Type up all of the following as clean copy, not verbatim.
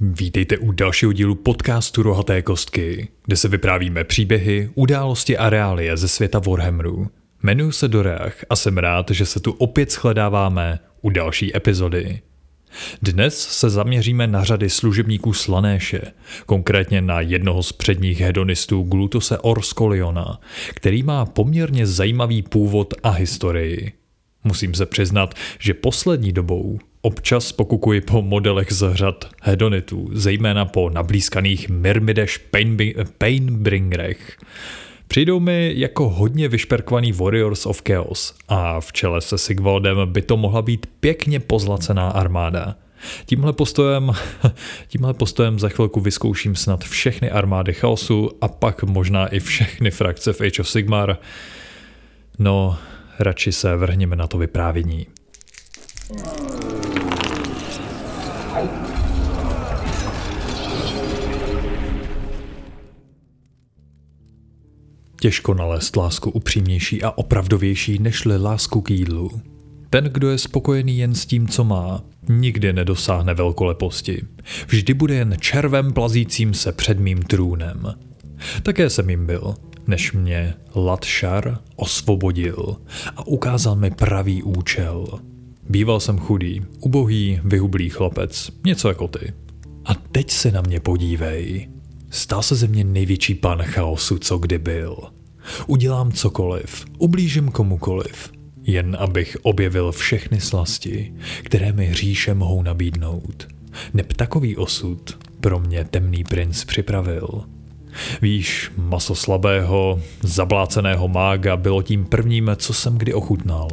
Vítejte u dalšího dílu podcastu Rohaté kostky, kde se vyprávíme příběhy, události a reálie ze světa Warhammeru. Jmenuji se Dorach a jsem rád, že se tu opět shledáváme u další epizody. Dnes se zaměříme na řady služebníků Slanéše, konkrétně na jednoho z předních hedonistů Glutose Orscolliona, který má poměrně zajímavý původ a historii. Musím se přiznat, že poslední dobou občas pokukuji po modelech z řad hedonitů, zejména po nablízkaných Myrmidech Painbringerech. Přijdou mi jako hodně vyšperkovaný Warriors of Chaos a v čele se Sigvaldem by to mohla být pěkně pozlacená armáda. Tímhle postojem za chvilku vyzkouším snad všechny armády chaosu a pak možná i všechny frakce v Age of Sigmar. No, radši se vrhněme na to vyprávění. Těžko nalézt lásku upřímnější a opravdovější nežli lásku k jídlu. Ten, kdo je spokojený jen s tím, co má, nikdy nedosáhne velkoleposti. Vždy bude jen červem plazícím se před mým trůnem. Také jsem jim byl, než mě Latšar osvobodil a ukázal mi pravý účel. Býval jsem chudý, ubohý, vyhublý chlapec, něco jako ty. A teď se na mě podívej. Stál se ze mě největší pán chaosu, co kdy byl. Udělám cokoliv, ublížím komukoliv, jen abych objevil všechny slasti, které mi říše mohou nabídnout. Neb takový osud pro mě temný princ připravil. Víš, maso slabého, zabláceného mága bylo tím prvním, co jsem kdy ochutnal.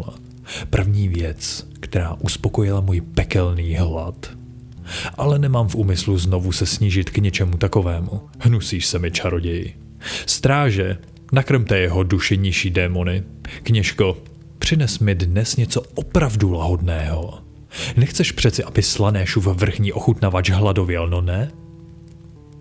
První věc, která uspokojila můj pekelný hlad. Ale nemám v úmyslu znovu se snížit k něčemu takovému. Hnusíš se mi, čaroději. Stráže, nakrmte jeho duši nižší démony. Kněžko, přines mi dnes něco opravdu lahodného. Nechceš přeci, aby Slanéšův vrchní ochutnavač hladověl, no ne?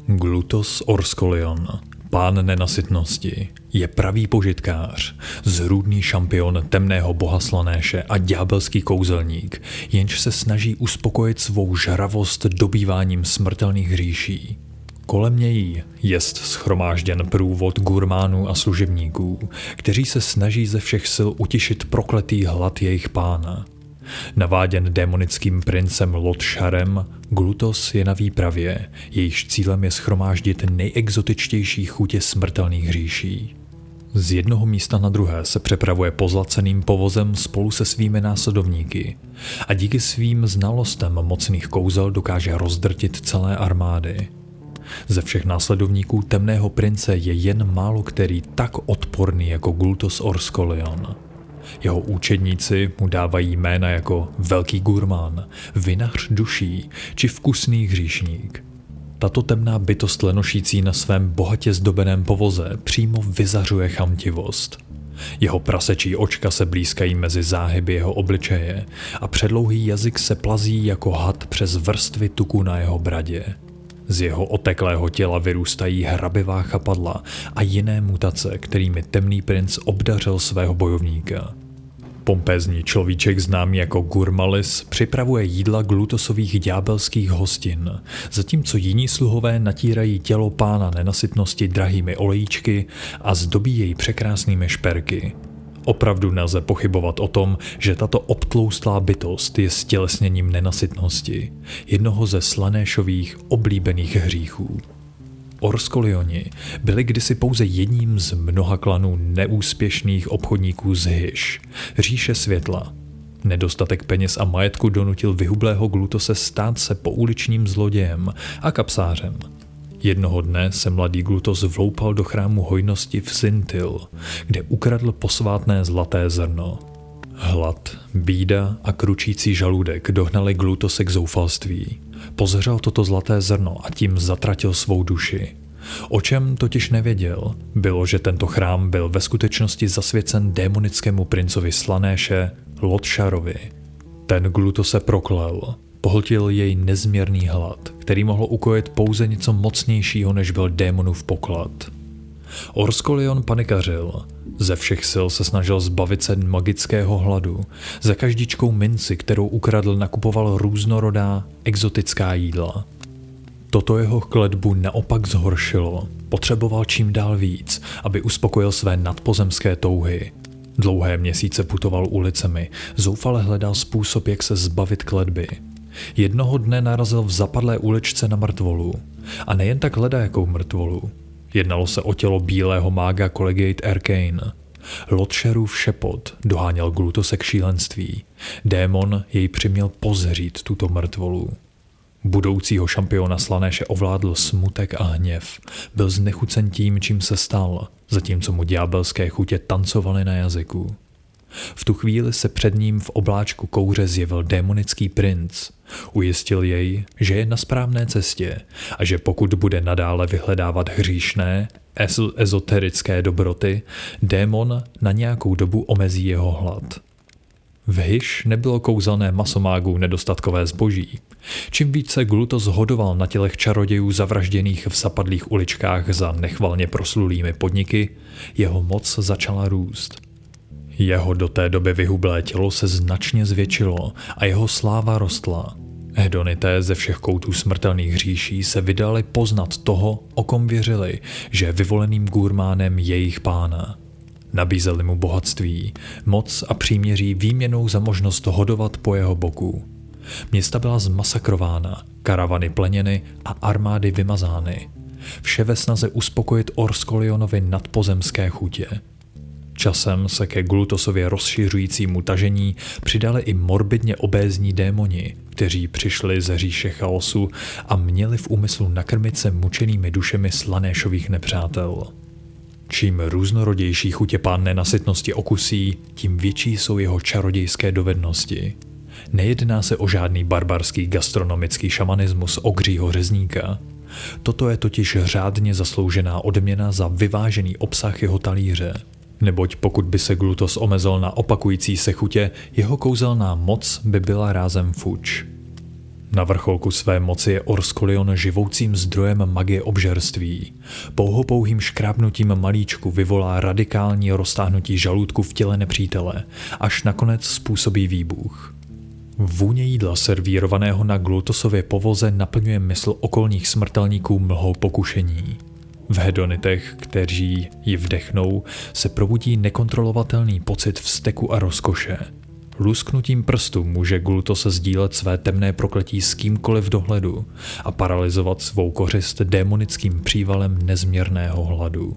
Glutos Orscollion, pán nenasytnosti, je pravý požitkář, zrůdný šampion temného boha Slanéše a ďábelský kouzelník, jenž se snaží uspokojit svou žravost dobýváním smrtelných hříší. Kolem něj jest schromážděn průvod gurmánů a služebníků, kteří se snaží ze všech sil utišit prokletý hlad jejich pána. Naváděn démonickým princem Lord Sharem, Glutos je na výpravě, jejíž cílem je schromáždit nejexotičtější chutě smrtelných hříší. Z jednoho místa na druhé se přepravuje pozlaceným povozem spolu se svými následovníky a díky svým znalostem mocných kouzel dokáže rozdrtit celé armády. Ze všech následovníků temného prince je jen málo který tak odporný jako Glutos Orscollion. Jeho účetníci mu dávají jména jako velký gurmán, vinař duší či vkusný hříšník. Tato temná bytost lenošící na svém bohatě zdobeném povoze přímo vyzařuje chamtivost. Jeho prasečí očka se blýskají mezi záhyby jeho obličeje a předlouhý jazyk se plazí jako had přes vrstvy tuku na jeho bradě. Z jeho oteklého těla vyrůstají hrabivá chapadla a jiné mutace, kterými temný princ obdařil svého bojovníka. Pompézní človíček známý jako Gourmalis připravuje jídla glutosových ďábelských hostin, zatímco jiní sluhové natírají tělo pána nenasytnosti drahými olejíčky a zdobí jej překrásnými šperky. Opravdu nelze pochybovat o tom, že tato obtloustlá bytost je stělesněním nenasytnosti, jednoho ze Slanéšových oblíbených hříchů. Orscollioni byli kdysi pouze jedním z mnoha klanů neúspěšných obchodníků z Hysh, říše světla. Nedostatek peněz a majetku donutil vyhublého Glutose stát se pouličním zlodějem a kapsářem. Jednoho dne se mladý Glutos vloupal do chrámu hojnosti v Sintil, kde ukradl posvátné zlaté zrno. Hlad, bída a kručící žaludek dohnali Glutose k zoufalství. Pozřel toto zlaté zrno a tím zatratil svou duši. O čem totiž nevěděl, bylo, že tento chrám byl ve skutečnosti zasvěcen démonickému princovi Slanéše, Lotšarovi. Ten Glutose proklel. Pohltil jej nezměrný hlad, který mohl ukojit pouze něco mocnějšího, než byl démonův poklad. Orscollion panikařil. Ze všech sil se snažil zbavit se magického hladu. Za každíčkou minci, kterou ukradl, nakupoval různorodá, exotická jídla. Toto jeho kletbu naopak zhoršilo. Potřeboval čím dál víc, aby uspokojil své nadpozemské touhy. Dlouhé měsíce putoval ulicemi, zoufale hledal způsob, jak se zbavit kletby. Jednoho dne narazil v zapadlé uličce na mrtvolu. A nejen tak ledajakou mrtvolu. Jednalo se o tělo bílého mága Collegiate Arcane. Lotšerův šepot doháněl Glutose k šílenství. Démon jej přiměl pozřít tuto mrtvolu. Budoucího šampiona Slanéše ovládl smutek a hněv. Byl znechucen tím, čím se stal, zatímco mu ďábelské chutě tancovaly na jazyku. V tu chvíli se před ním v obláčku kouře zjevil démonický princ. Ujistil jej, že je na správné cestě a že pokud bude nadále vyhledávat hříšné, ezoterické dobroty, démon na nějakou dobu omezí jeho hlad. V Hysh nebylo kouzelné masomágů nedostatkové zboží. Čím více Glutos hodoval na tělech čarodějů zavražděných v zapadlých uličkách za nechvalně proslulými podniky, jeho moc začala růst. Jeho do té doby vyhublé tělo se značně zvětšilo a jeho sláva rostla. Hedonité ze všech koutů smrtelných říší se vydali poznat toho, o kom věřili, že je vyvoleným gurmánem jejich pána. Nabízeli mu bohatství, moc a příměří výměnou za možnost hodovat po jeho boku. Města byla zmasakrována, karavany pleněny a armády vymazány. Vše ve snaze uspokojit Orscollionovi nadpozemské chutě. Časem se ke Glutosově rozšiřujícímu tažení přidali i morbidně obézní démoni, kteří přišli ze říše chaosu a měli v úmyslu nakrmit se mučenými dušemi Slanéšových nepřátel. Čím různorodější chutě pán nenasytnosti okusí, tím větší jsou jeho čarodějské dovednosti. Nejedná se o žádný barbarský gastronomický šamanismus ogřího řezníka. Toto je totiž řádně zasloužená odměna za vyvážený obsah jeho talíře. Neboť pokud by se Glutos omezil na opakující se chutě, jeho kouzelná moc by byla rázem fuč. Na vrcholku své moci je Orscollion živoucím zdrojem magie obžerství. Pouhopouhým škrábnutím malíčku vyvolá radikální roztáhnutí žaludku v těle nepřítele, až nakonec způsobí výbuch. Vůně jídla servírovaného na Glutosově povoze naplňuje mysl okolních smrtelníků mlhou pokušení. V hedonitech, kteří ji vdechnou, se probudí nekontrolovatelný pocit vzteku a rozkoše. Lusknutím prstu může Glutos sdílet své temné prokletí s kýmkoliv dohledu a paralyzovat svou kořist démonickým přívalem nezměrného hladu.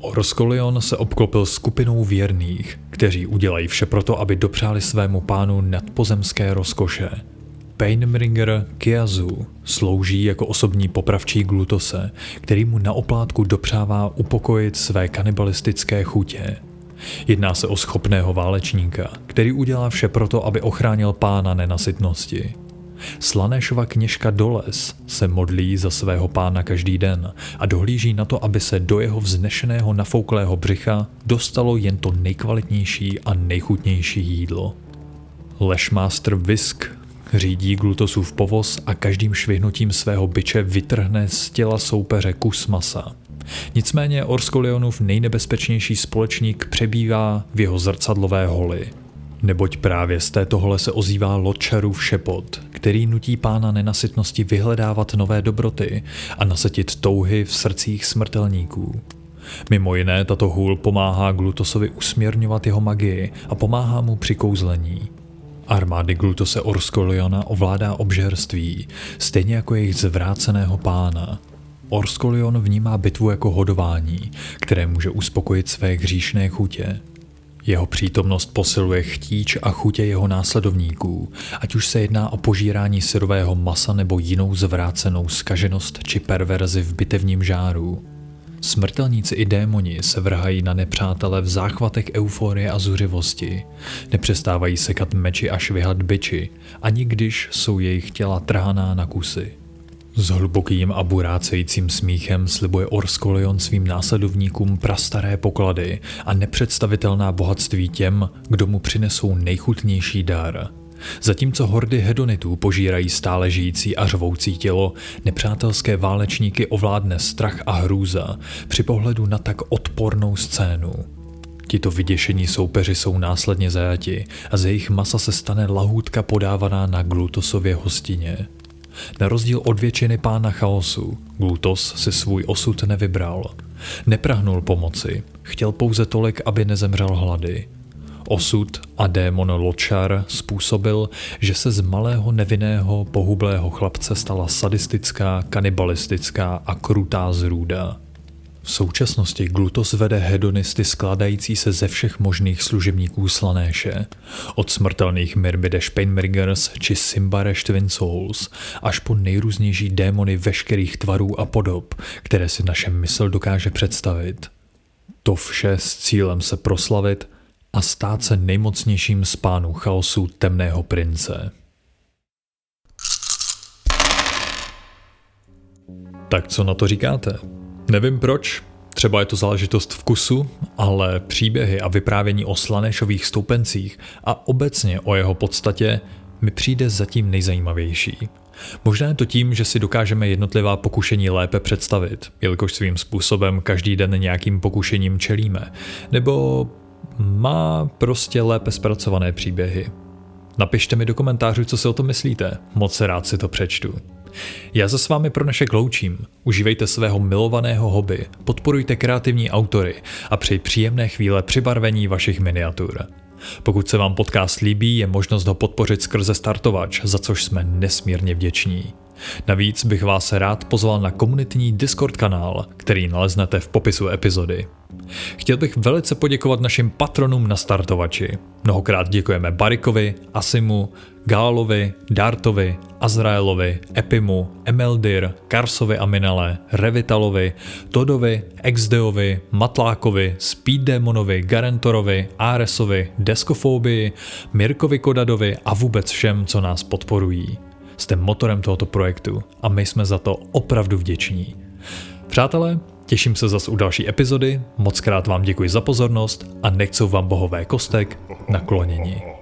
Orscollion se obklopil skupinou věrných, kteří udělají vše proto, aby dopřáli svému pánu nadpozemské rozkoše. Painbringer Kiasu slouží jako osobní popravčí Glutose, který mu na oplátku dopřává upokojit své kanibalistické chutě. Jedná se o schopného válečníka, který udělá vše proto, aby ochránil pána nenasytnosti. Slanéšova kněžka Doles se modlí za svého pána každý den a dohlíží na to, aby se do jeho vznešeného nafouklého břicha dostalo jen to nejkvalitnější a nejchutnější jídlo. Lashmaster Whisk řídí Glutosův povoz a každým švihnutím svého biče vytrhne z těla soupeře kus masa. Nicméně Orscollionův nejnebezpečnější společník přebývá v jeho zrcadlové holi. Neboť právě z této hole se ozývá Lotšerův šepot, který nutí pána nenasytnosti vyhledávat nové dobroty a nasytit touhy v srdcích smrtelníků. Mimo jiné tato hůl pomáhá Glutosovi usměrňovat jeho magii a pomáhá mu při kouzlení. Armády Glutose Orscolliona ovládá obžerství, stejně jako jejich zvráceného pána. Orscollion vnímá bitvu jako hodování, které může uspokojit své hříšné chutě. Jeho přítomnost posiluje chtíč a chutě jeho následovníků, ať už se jedná o požírání syrového masa nebo jinou zvrácenou zkaženost či perverzi v bitevním žáru. Smrtelníci i démoni se vrhají na nepřátele v záchvatech euforie a zuřivosti. Nepřestávají sekat meči a švihat biči, ani když jsou jejich těla trhaná na kusy. S hlubokým a burácejícím smíchem slibuje Orscollion svým následovníkům prastaré poklady a nepředstavitelná bohatství těm, kdo mu přinesou nejchutnější dar. Zatímco hordy hedonitů požírají stále žijící a řvoucí tělo, nepřátelské válečníky ovládne strach a hrůza při pohledu na tak odpornou scénu. Tito vyděšení soupeři jsou následně zajati a z jejich masa se stane lahůdka podávaná na Glutosově hostině. Na rozdíl od většiny pána chaosu, Glutos si svůj osud nevybral. Neprahnul pomoci, chtěl pouze tolik, aby nezemřel hlady. Osud a démon Ločar způsobil, že se z malého nevinného pohublého chlapce stala sadistická, kanibalistická a krutá zrůda. V současnosti Glutos vede hedonisty skládající se ze všech možných služebníků Slanéše, od smrtelných Myrby de Spainmirgers či Simbare Twin Souls, až po nejrůznější démony veškerých tvarů a podob, které si naše mysl dokáže představit. To vše s cílem se proslavit a stát se nejmocnějším z pánů chaosu temného prince. Tak co na to říkáte? Nevím proč, třeba je to záležitost vkusu, ale příběhy a vyprávění o Slanéšových stoupencích a obecně o jeho podstatě mi přijde zatím nejzajímavější. Možná je to tím, že si dokážeme jednotlivá pokušení lépe představit, jelikož svým způsobem každý den nějakým pokušením čelíme, nebo má prostě lépe zpracované příběhy. Napište mi do komentářů, co si o tom myslíte, moc rád si to přečtu. Já se s vámi pro dnešek loučím, užívejte svého milovaného hobby, podporujte kreativní autory a přeji příjemné chvíle při barvení vašich miniatur. Pokud se vám podcast líbí, je možnost ho podpořit skrze startovač, za což jsme nesmírně vděční. Navíc bych vás rád pozval na komunitní Discord kanál, který naleznete v popisu epizody. Chtěl bych velice poděkovat našim patronům na startovači. Mnohokrát děkujeme Barikovi, Asimu, Gálovi, Dartovi, Azraelovi, Epimu, Emeldir, Karsovi a Minale, Revitalovi, Todovi, Exdeovi, Matlákovi, Speeddemonovi, Garentorovi, Aresovi, Deskofobii, Mirkovi Kodadovi a vůbec všem, co nás podporují. Jste motorem tohoto projektu a my jsme za to opravdu vděční. Přátelé, těším se zas u další epizody, mockrát vám děkuji za pozornost a nechcou vám bohové kostek nakloněni.